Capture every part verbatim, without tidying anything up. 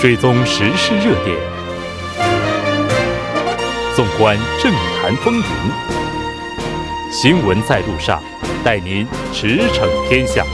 追踪时事热点，纵观政坛风云，新闻在路上，带您驰骋天下。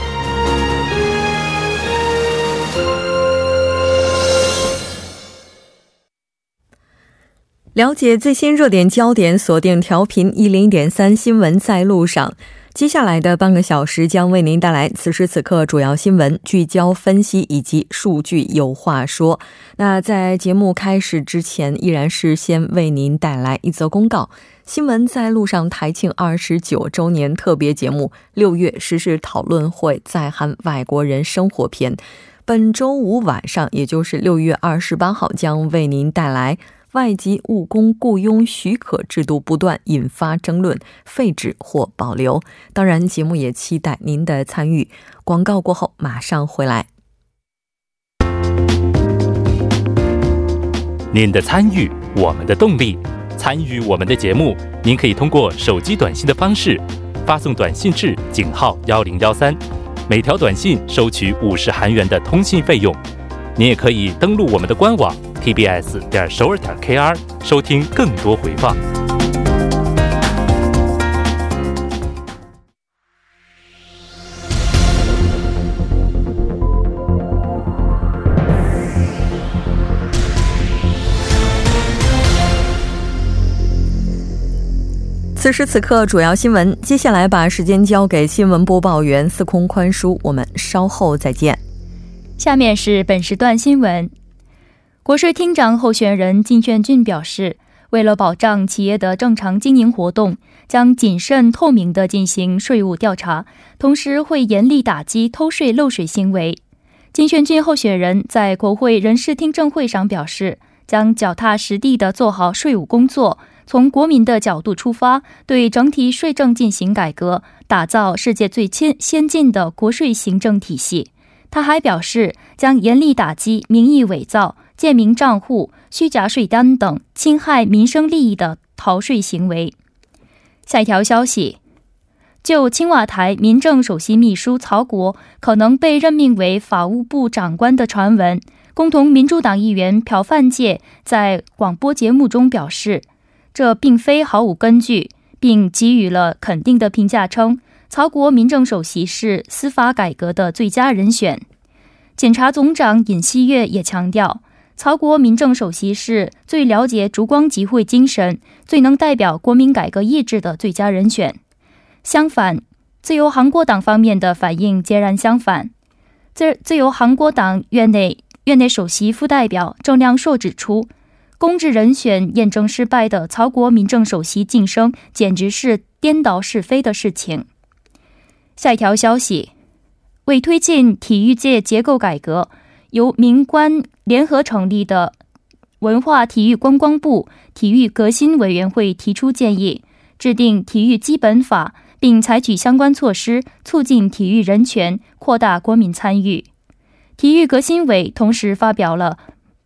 了解最新热点焦点，锁定调频 一零点三 新闻在路上。接下来的半个小时将为您带来此时此刻主要新闻，聚焦分析以及数据有话说。那在节目开始之前，依然是先为您带来一则公告。新闻在路上台庆二十九周年特别节目六月时事讨论会在韩外国人生活篇，本周五晚上，也就是六月二十八号，将为您带来外籍务工雇佣许可制度不断引发争论，废止或保留。当然，节目也期待您的参与。广告过后马上回来。您的参与，我们的动力。参与我们的节目，您可以通过手机短信的方式发送短信至井号一零一三，每条短信收取五十韩元的通信费用。您也可以登录我们的官网t b s 点首尔 点 k r 收听更多回放。此时此刻主要新闻，接下来把时间交给新闻播报员司空宽叔，我们稍后再见。下面是本时段新闻。国税厅长候选人金炫俊表示，为了保障企业的正常经营活动，将谨慎透明地进行税务调查，同时会严厉打击偷税漏税行为。金炫俊候选人在国会人事听证会上表示，将脚踏实地地做好税务工作，从国民的角度出发，对整体税政进行改革，打造世界最先进的国税行政体系。他还表示，将严厉打击名义伪造、建名账户、虚假税单等侵害民生利益的逃税行为。下一条消息，就青瓦台民政首席秘书曹国可能被任命为法务部长官的传闻，共同民主党议员朴范介在广播节目中表示，这并非毫无根据，并给予了肯定的评价，称曹国民政首席是司法改革的最佳人选。检察总长尹锡悦也强调，曹国民政首席是最了解烛光集会精神、最能代表国民改革意志的最佳人选。相反，自由韩国党方面的反应截然相反。自自由韩国党院内院内首席副代表郑亮硕指出，公职人选验证失败的曹国民政首席晋升，简直是颠倒是非的事情。下一条消息，为推进体育界结构改革，由民官联合成立的文化体育观光部体育革新委员会提出建议，制定体育基本法，并采取相关措施，促进体育人权，扩大国民参与。体育革新委同时发表了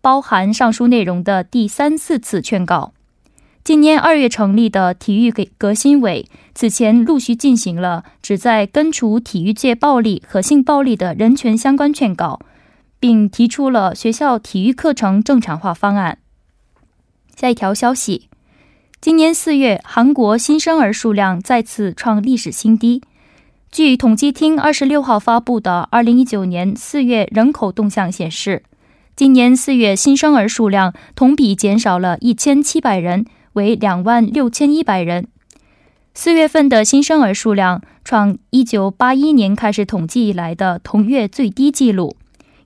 包含上述内容的第三四次劝告。今年二月成立的体育革新委此前陆续进行了旨在根除体育界暴力和性暴力的人权相关劝告，并提出了学校体育课程正常化方案。下一条消息，今年四月，韩国新生儿数量再次创历史新低。据统计厅二十六号发布的二零一九年四月人口动向显示，今年四月新生儿数量同比减少了一千七百人，为两万六千一百人。四月份的新生儿数量创一九八一年开始统计以来的同月最低纪录。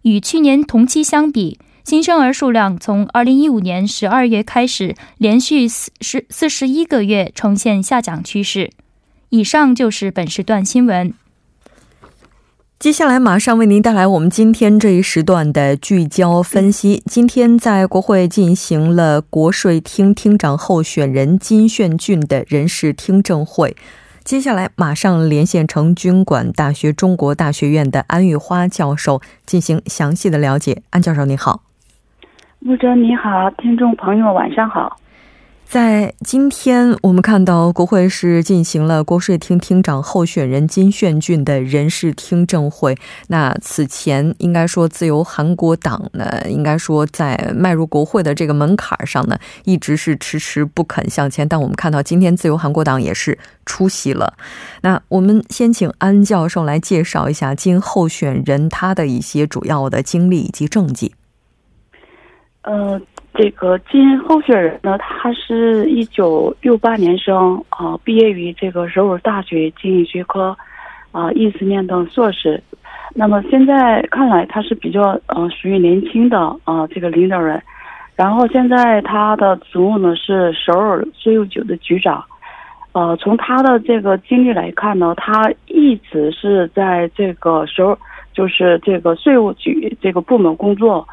与去年同期相比，新生儿数量从二零一五年十二月开始连续四十一个月呈现下降趋势。以上就是本时段新闻。接下来马上为您带来我们今天这一时段的聚焦分析。今天在国会进行了国税厅厅长候选人金炫俊的人事听证会。接下来马上连线成均馆大学中国大学院的安玉花教授进行详细的了解。安教授你好。穆哲你好，听众朋友晚上好。在今天我们看到国会是进行了国会听证会，那此前应该说自由韩国党呢应该说在迈入国会的这个门槛上呢一直是迟迟不肯向前，但我们看到今天自由韩国党也是出席了。那我们先请安教授来介绍一下金候选人他的一些主要的经历以及政绩。呃 这个金候选人呢，他是一九六八年生， 毕业于这个首尔大学经济学科，一四年的硕士。 那么现在看来他是比较属于年轻的这个领导人， 然后现在他的职务呢是首尔税务局的局长。 从他的这个经历来看呢，他一直是在这个首尔就是这个税务局这个部门工作，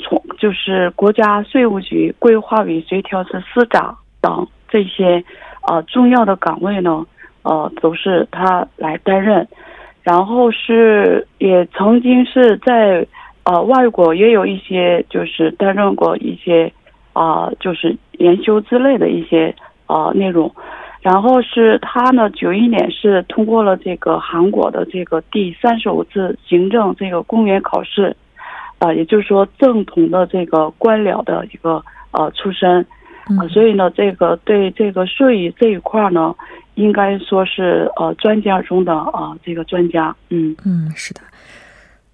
从就是国家税务局规划委协调司司长等这些重要的岗位呢都是他来担任。然后是也曾经是在外国也有一些就是担任过一些内容。然后是他呢九一年是通过了这个韩国的这个第三十五次行政这个公务员考试， 也就是说正统的这个官僚的一个出身，所以呢这个对这个税这一块呢应该说是专家中的这个专家。嗯嗯，是的。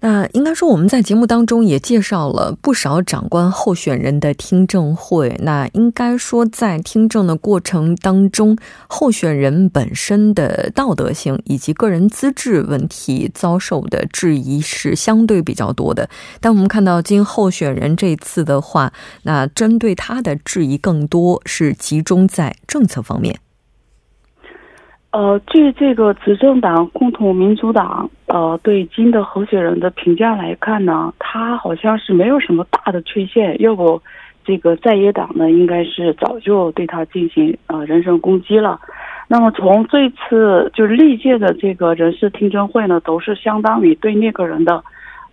那应该说我们在节目当中也介绍了不少长官候选人的听证会，那应该说在听证的过程当中候选人本身的道德性以及个人资质问题遭受的质疑是相对比较多的，但我们看到金候选人这一次的话，那针对他的质疑更多是集中在政策方面。 呃这个执政党共同民主党呃对金的候选人的评价来看呢，他好像是没有什么大的缺陷，要不这个在野党呢应该是早就对他进行呃人身攻击了。那么从这次就是历届的这个人事听证会呢都是相当于对那个人的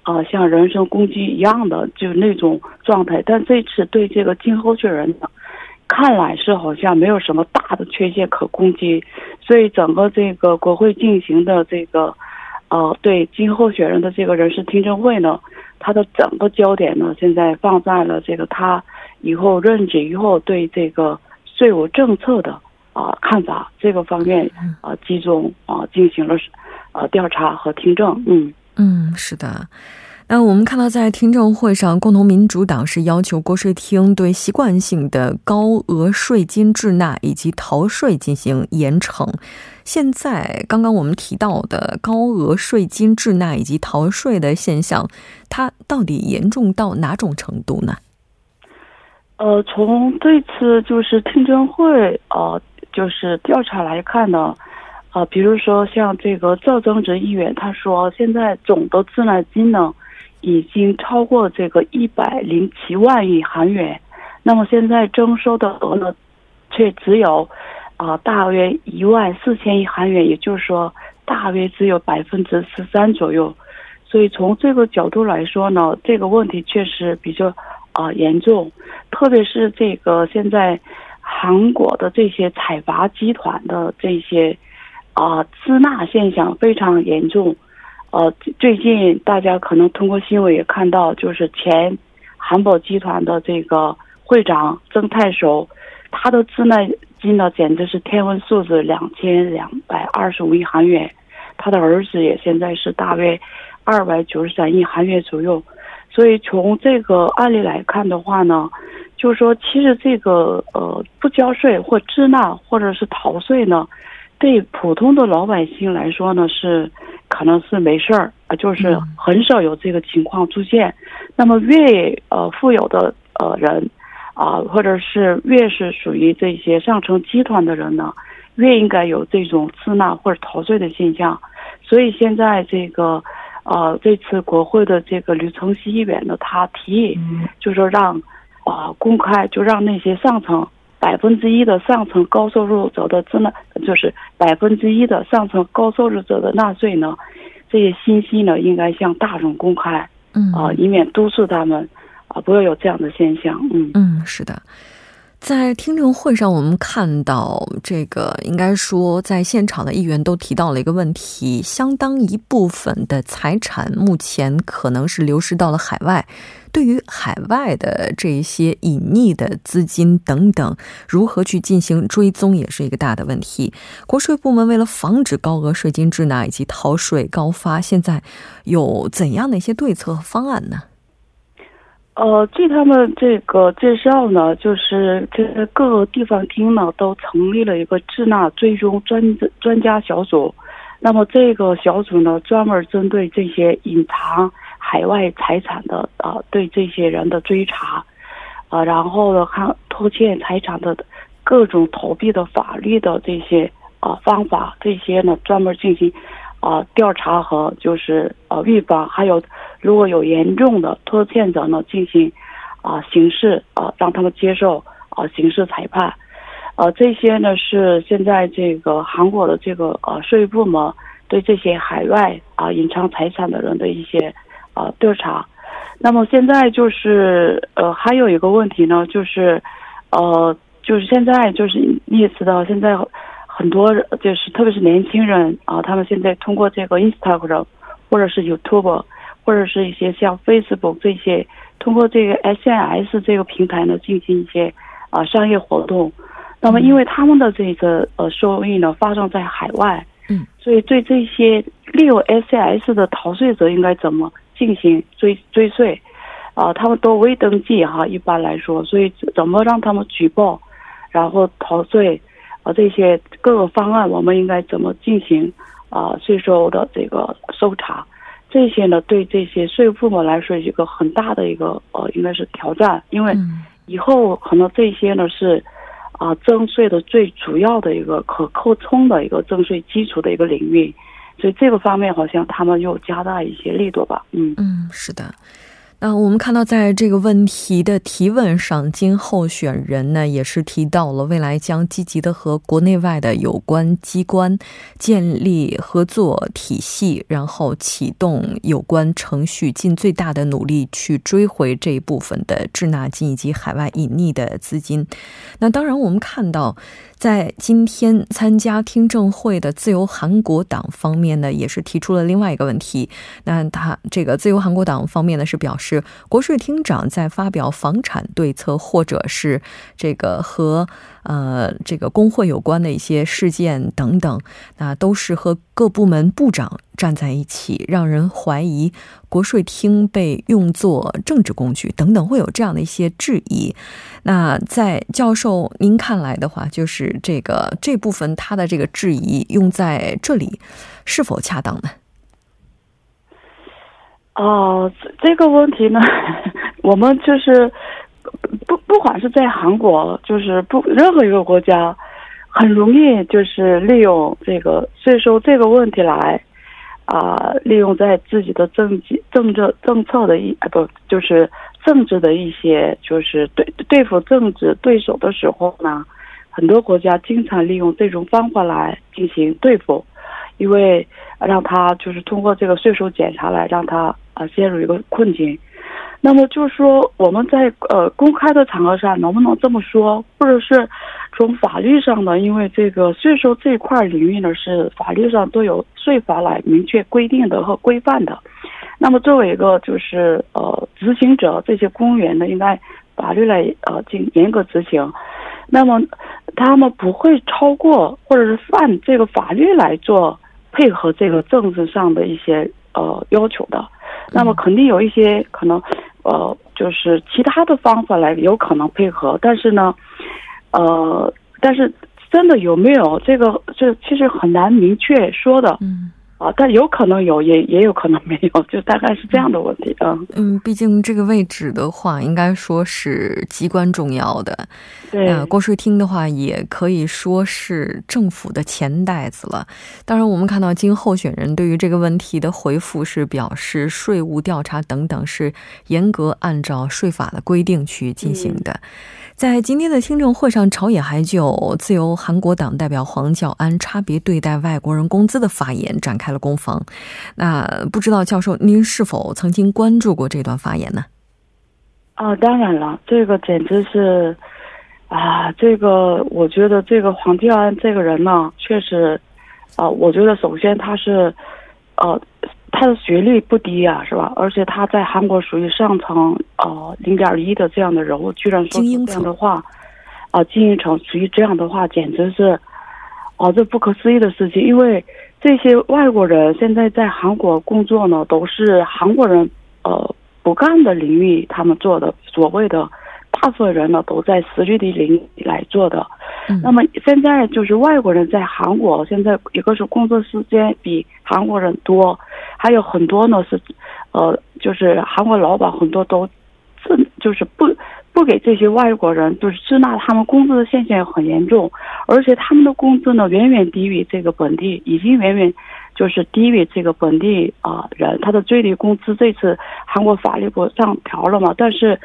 呃像人身攻击一样的，就那种状态，但这次对这个金候选人呢 看来是好像没有什么大的缺陷可攻击，所以整个这个国会进行的这个呃对金候选人的这个人事听证会呢，他的整个焦点呢现在放在了这个他以后任职以后对这个税务政策的啊看法这个方面啊集中啊进行了呃调查和听证。嗯嗯，是的。 那我们看到在听证会上共同民主党是要求国税厅对习惯性的高额税金滞纳以及逃税进行严惩，现在刚刚我们提到的高额税金滞纳以及逃税的现象它到底严重到哪种程度呢？呃从对此就是听证会呃就是调查来看呢， 比如说像这个赵增值议员他说现在总的滞纳金呢已经超过这个一百零七万亿韩元， 那么现在征收的额呢却只有大约一万四千亿韩元， 也就是说大约只有百分之十三左右。 所以从这个角度来说呢，这个问题确实比较严重，特别是这个现在韩国的这些财阀集团的这些 啊滞纳现象非常严重。呃最近大家可能通过新闻也看到，就是前韩宝集团的这个会长曾泰守，他的滞纳金呢简直是天文数字，两千两百二十五亿韩元， 他的儿子也现在是大约二百九十三亿韩元左右。 所以从这个案例来看的话呢，就是说其实这个呃不交税或滞纳或者是逃税呢， 对普通的老百姓来说呢是可能是没事儿，就是很少有这个情况出现。那么越呃富有的呃人啊，或者是越是属于这些上层集团的人呢，越应该有这种滞纳或者逃税的现象。所以现在这个呃这次国会的这个吕成熙议员呢，他提议就是让啊公开，就让那些上层 百分之一的上层高收入者的纳税呢，这些信息呢应该向大众公开，以免督促他们不要有这样的现象。嗯嗯，是的。在听证会上我们看到这个应该说在现场的议员都提到了一个问题，相当一部分的财产目前可能是流失到了海外，对于海外的这一些隐匿的资金等等，如何去进行追踪也是一个大的问题。国税部门为了防止高额税金滞纳以及逃税高发，现在有怎样的一些对策和方案呢？呃，据他们这个介绍呢，就是这各个地方厅呢都成立了一个滞纳追踪专专家小组，那么这个小组呢专门针对这些隐藏海外财产的啊、呃，对这些人的追查，啊、呃，然后呢看拖欠财产的各种逃避的法律的这些啊、呃、方法，这些呢专门进行。啊、呃，调查和就是呃预防，还有如果有严重的拖欠者呢，进行啊、呃、刑事啊、呃、让他们接受啊、呃、刑事裁判，呃这些呢是现在这个韩国的这个呃税部门对这些海外啊、呃、隐藏财产的人的一些啊、呃、调查。那么现在就是呃还有一个问题呢，就是呃就是现在就是你也知道现在。很多就是特别是年轻人啊，他们现在通过这个 Instagram 或者是 YouTube 或者是一些像 Facebook 这些通过这个 S N S 这个平台呢进行一些啊商业活动，那么因为他们的这个呃收益呢发生在海外，嗯，所以对这些利用 S N S 的逃税者应该怎么进行追追税啊，他们都未登记哈、啊、一般来说，所以怎么让他们举报然后逃税啊，这些各个方案我们应该怎么进行啊、呃、税收的这个搜查，这些呢对这些税务部门来说是一个很大的一个呃应该是挑战，因为以后可能这些呢是啊、呃、征税的最主要的一个可扩充的一个征税基础的一个领域，所以这个方面好像他们又加大一些力度吧。嗯嗯，是的。嗯、呃，我们看到在这个问题的提问上，金候选人呢也是提到了未来将积极的和国内外的有关机关建立合作体系，然后启动有关程序，尽最大的努力去追回这一部分的滞纳金以及海外隐匿的资金。那当然我们看到在今天参加听证会的自由韩国党方面呢也是提出了另外一个问题，那他这个自由韩国党方面呢是表示是国税厅长在发表房产对策或者是这个和呃这个工会有关的一些事件等等，那都是和各部门部长站在一起，让人怀疑国税厅被用作政治工具等等，会有这样的一些质疑。那在教授您看来的话，就是这个这部分他的这个质疑用在这里是否恰当呢？哦、呃，这个问题呢，我们就是不不管是在韩国，就是不任何一个国家，很容易就是利用这个税收这个问题来啊、呃，利用在自己的政绩、政治、政策的一啊不就是政治的一些就是对对付政治对手的时候呢，很多国家经常利用这种方法来进行对付，因为让他就是通过这个税收检查来让他。啊，陷入一个困境。那么就是说，我们在呃公开的场合上能不能这么说，或者是从法律上呢？因为这个税收这一块领域呢，是法律上都有税法来明确规定的和规范的。那么作为一个就是呃执行者，这些公务员呢，应该法律来呃进严格执行。那么他们不会超过或者是犯这个法律来做配合这个政治上的一些呃要求的。那么肯定有一些可能，呃，就是其他的方法来有可能配合，但是呢，呃，但是真的有没有这个，这其实很难明确说的。嗯。啊，但有可能有，也也有可能没有，就大概是这样的问题啊。嗯，毕竟这个位置的话，应该说是极关重要的。对，呃、国税厅的话，也可以说是政府的钱袋子了。当然，我们看到金候选人对于这个问题的回复是表示，税务调查等等是严格按照税法的规定去进行的。嗯，在今天的听证会上，朝野还就自由韩国党代表黄教安差别对待外国人工资的发言展开了攻防。那不知道教授您是否曾经关注过这段发言呢？啊、哦，当然了，这个简直是啊，这个我觉得这个黄天安这个人呢，确实，啊、呃，我觉得首先他是，呃，他的学历不低啊，是吧？而且他在韩国属于上层，呃，零点一的这样的人物，居然说出这样的话，啊、呃，精英层属于这样的话，简直是，啊、呃，这不可思议的事情。因为这些外国人现在在韩国工作呢，都是韩国人，呃，不干的领域，他们做的所谓的。大部分人呢都在实际的领域来做的，那么现在就是外国人在韩国，现在一个是工作时间比韩国人多，还有很多呢是，呃，就是韩国老板很多都，就是不不给这些外国人就是支纳他们工资的现象很严重，而且他们的工资呢远远低于这个本地，已经远远就是低于这个本地啊、呃、人，他的最低工资这次韩国法律不上调了嘛，但是。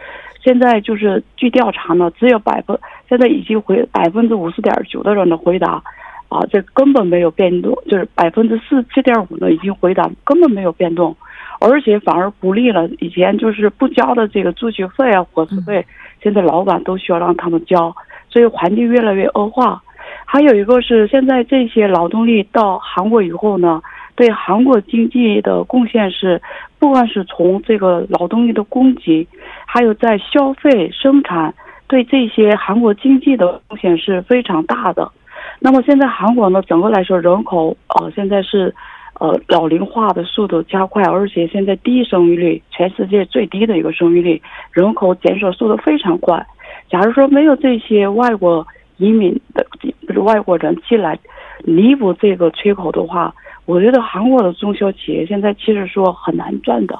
现在就是据调查呢，只有百分现在已经回百分之五十点九的人的回答，啊，这根本没有变动，就是百分之四七点五呢已经回答根本没有变动，而且反而不利了以前就是不交的这个住宿费啊、伙食费，现在老板都需要让他们交，所以环境越来越恶化。还有一个是现在这些劳动力到韩国以后呢。对韩国经济的贡献是，不管是从这个劳动力的供给，还有在消费生产，对这些韩国经济的贡献是非常大的。那么现在韩国呢，整个来说人口呃现在是呃老龄化的速度加快，而且现在低生育率，全世界最低的一个生育率，人口减少速度非常快。假如说没有这些外国移民的，就是外国人进来弥补这个缺口的话。我觉得韩国的中小企业现在其实说很难赚的，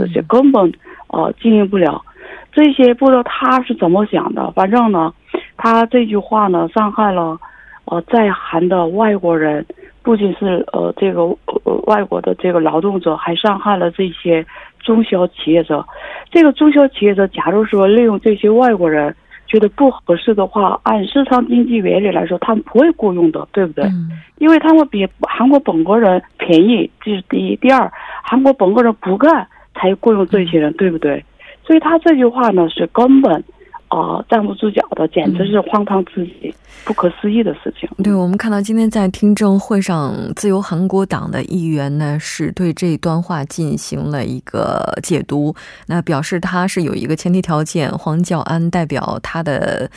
而且根本呃经营不了。这些不知道他是怎么想的，反正呢，他这句话呢伤害了呃在韩的外国人，不仅是呃这个、呃、外国的这个劳动者，还伤害了这些中小企业者。这个中小企业者，假如说利用这些外国人觉得不合适的话，按市场经济原理来说，他们不会雇佣的，对不对？嗯、因为他们比韩国本国人便宜，这是第一。第二，韩国本国人不干才雇佣这些人，对不对？所以他这句话呢是根本啊、呃、站不住脚的，简直是荒唐至极、不可思议的事情。对，我们看到今天在听证会上，自由韩国党的议员呢是对这一段话进行了一个解读，那表示他是有一个前提条件，黄教安代表他的。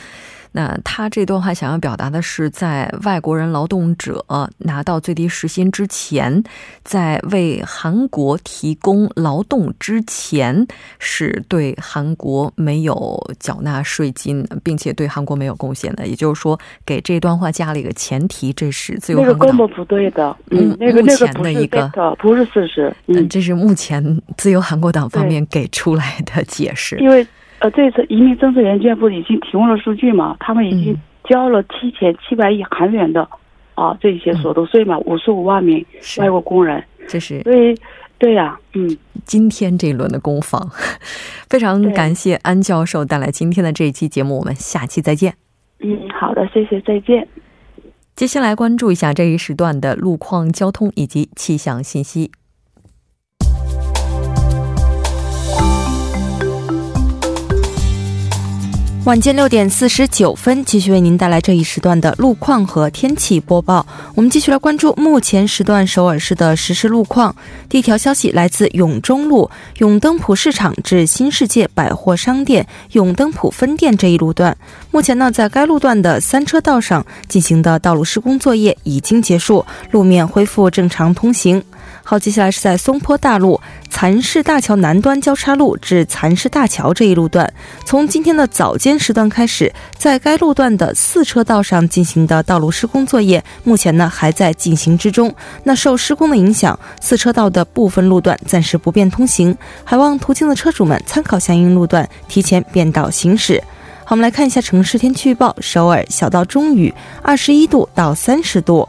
那他这段话想要表达的是，在外国人劳动者拿到最低时薪之前，在为韩国提供劳动之前，是对韩国没有缴纳税金，并且对韩国没有贡献的。也就是说，给这段话加了一个前提，这是自由韩国党。那个根本不对的，嗯，那个目前的一个、那个、不是事实。嗯，这是目前自由韩国党方面给出来的解释。因为。呃，这次移民政策研究院不已经提供了数据嘛？他们已经交了七千七百亿韩元的、嗯、啊，这些所得税嘛，五十五万名外国工人，这是所以对呀、啊，嗯，今天这一轮的攻防，非常感谢安教授带来今天的这一期节目，我们下期再见。嗯，好的，谢谢，再见。接下来关注一下这一时段的路况、交通以及气象信息。晚间六点四十九分，继续为您带来这一时段的路况和天气播报。我们继续来关注目前时段首尔市的实时路况。第一条消息来自永中路永登浦市场至新世界百货商店永登浦分店这一路段，目前呢在该路段的三车道上进行的道路施工作业已经结束，路面恢复正常通行。好，接下来是在松坡大路蚕市大桥南端交叉路至蚕市大桥这一路段，从今天的早间时段开始，在该路段的四车道上进行的道路施工作业目前呢还在进行之中，那受施工的影响，四车道的部分路段暂时不便通行，还望途经的车主们参考相应路段提前变道行驶。好，我们来看一下城市天气预报。首尔小到中雨，二十一度到三十度。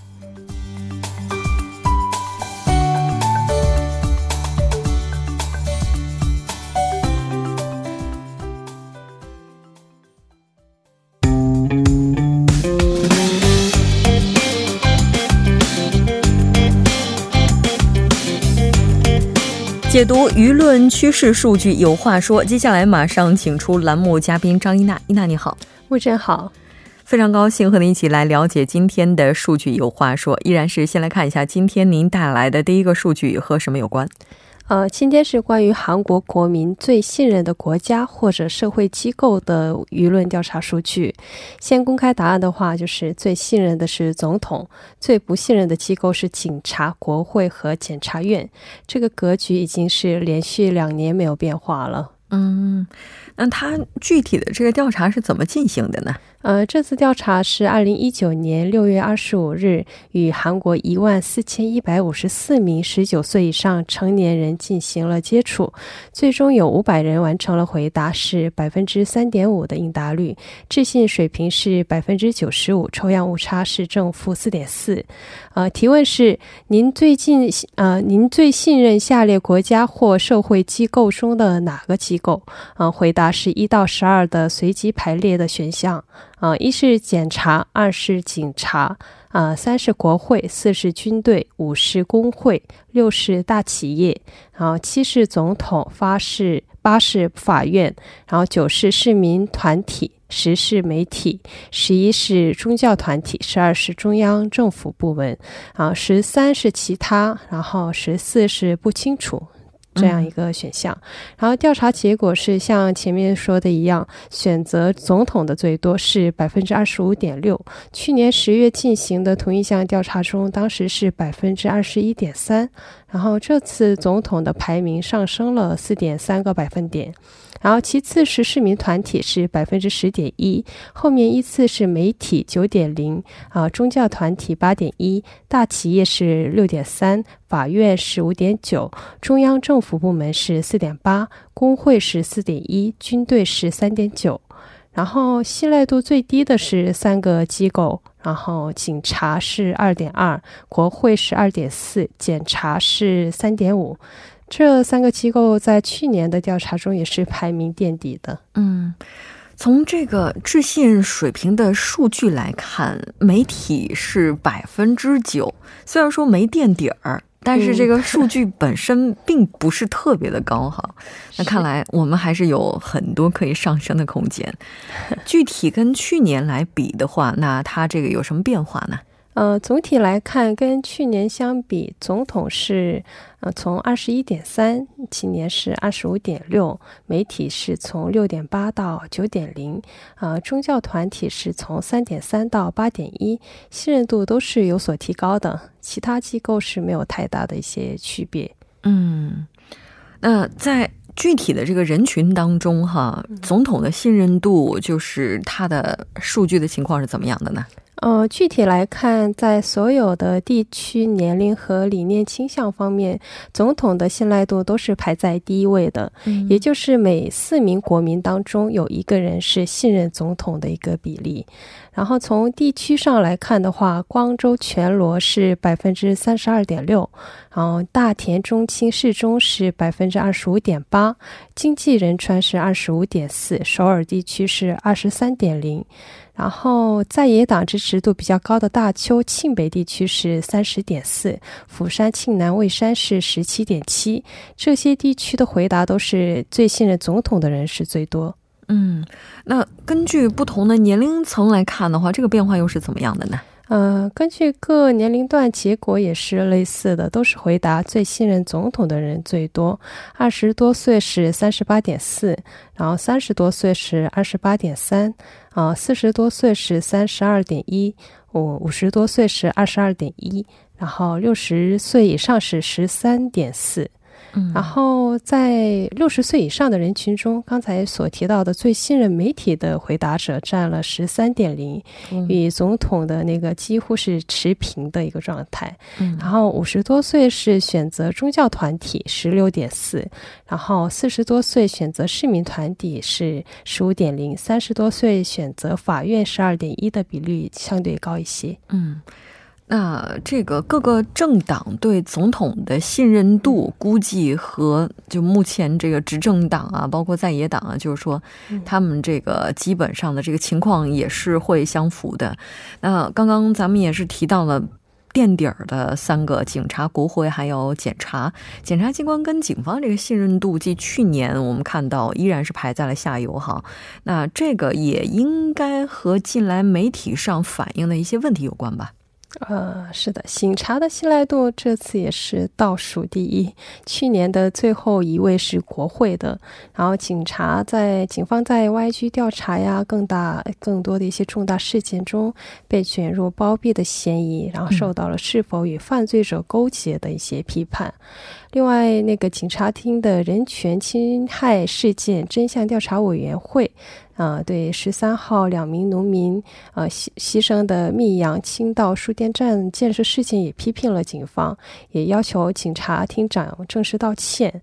解读舆论趋势数据有话说，接下来马上请出栏目嘉宾张一娜。一娜你好。 魏真好。 非常高兴和您一起来了解今天的数据有话说。依然是先来看一下今天您带来的第一个数据和什么有关。 呃，今天是关于韩国国民最信任的国家或者社会机构的舆论调查数据。 先公开答案的话，就是最信任的是总统， 最不信任的机构是警察、国会和检察院。 这个格局已经是连续两年没有变化了。 嗯，那它具体的这个调查是怎么进行的呢？ 呃，这次调查是 二零一九年六月二十五日 与韩国 一万四千一百五十四名 十九岁以上 成年人进行了接触， 最终有 五百人 完成了回答，是 百分之三点五 的应答率， 置信水平是 百分之九十五， 抽样误差是正负四点四。 呃，提问是 您最近 呃, 您最信任下列国家或社会机构中的哪个机构？ 回答是 一到十二 的随机排列的选项。 一是检察， 二是警察， 三是国会， 四是军队， 五是工会， 六是大企业， 七是总统， 八是法院， 九是市民团体， 十是媒体， 十一是宗教团体， 十二是中央政府部门， 十三是其他， 十四是不清楚， 这样一个选项。然后调查结果是像前面说的一样， 选择总统的最多是 百分之二十五点六， 去年十月进行的同一项调查中， 当时是 百分之二十一点三， 然后这次总统的排名上升了四点三个百分点。 然后其次是市民团体是 百分之十点一， 后面依次是媒体 九点零， 宗教团体八点一， 大企业是六点三， 法院是五点九， 中央政府部门是四点八， 工会是四点一， 军队是三点九。 然后信赖度最低的是三个机构， 然后警察是二点二， 国会是二点四， 检察是三点五。 这三个机构在去年的调查中也是排名垫底的。 嗯， 从这个置信水平的数据来看，媒体是 百分之九， 虽然说没垫底儿， 但是这个数据本身并不是特别的高哈。那看来我们还是有很多可以上升的空间。 具体跟去年来比的话，那它这个有什么变化呢？ 呃，总体来看跟去年相比， 总统是从 二十一点三， 今年是 二十五点六， 媒体是从 六点八 到 九点零， 宗教团体是从 三点三 到 八点一， 信任度都是有所提高的，其他机构是没有太大的一些区别。 嗯，那在 具体的这个人群当中哈， 总统的信任度就是它的数据的情况是怎么样的呢？ 呃，具体来看，在所有的地区、年龄和理念倾向方面， 总统的信赖度都是排在第一位的。 也就是每四名国民当中有一个人是信任总统的一个比例。 然后从地区上来看的话， 光州全罗是 百分之三十二点六， 然后大田中青市中是 百分之二十五点八， 经济仁川是二十五点四， 首尔地区是二十三点零， 然后在野党支持度比较高的大邱、庆北地区是三十点四， 釜山、庆南、蔚山是十七点七。 这些地区的回答都是最信任总统的人是最多。 嗯，那根据不同的年龄层来看的话，这个变化又是怎么样的呢？ 呃，根据各年龄段结果也是类似的，都是回答最信任总统的人最多。 二十多岁是三十八点四， 然后三十多岁是二十八点三， 四十多岁是三十二点一， 五十多岁是二十二点一， 然后六十岁以上是十三点四。 然后在六十岁以上的人群中， 刚才所提到的最信任媒体的回答者占了 十三点零， 与总统的那个几乎是持平的一个状态。 然后五十多岁是选择宗教团体 十六点四， 然后四十多岁选择市民团体是 十五点零， 三十多岁选择法院十二点一 的比率相对高一些。 嗯， 那这个各个政党对总统的信任度，估计和就目前这个执政党啊，包括在野党啊，就是说他们这个基本上的这个情况也是会相符的。那刚刚咱们也是提到了，垫底儿的三个警察，国会还有检察检察机关跟警方这个信任度及去年我们看到依然是排在了下游哈。那这个也应该和近来媒体上反映的一些问题有关吧？ 呃，是的，信查的信赖度这次也是倒数第一。去年的最后一位是国会的，然后警察在警方在Y区调查呀，更大更多的一些重大事件中被卷入包庇的嫌疑，然后受到了是否与犯罪者勾结的一些批判。 另外那个警察厅的人权侵害事件真相调查委员会 对十三号两名农民牺牲的密阳清道书店站建设事件也批评了警方，也要求警察厅长正式道歉。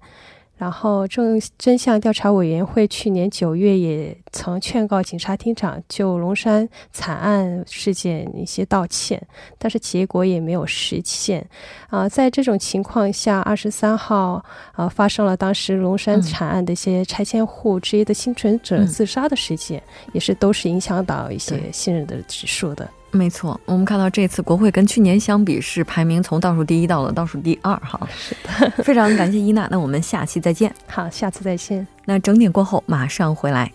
然后正向调查委员会去年九月也曾劝告警察厅长就龙山惨案事件一些道歉，但是结果也没有实现。在这种情况下，二十三号发生了当时龙山产案的一些拆迁户之一的幸存者自杀的事件，也是都是影响到一些信任的指数的。 没错，我们看到这次国会跟去年相比是排名从倒数第一到了倒数第二哈。是的，非常感谢伊娜，那我们下期再见。好，下次再见。那整点过后马上回来。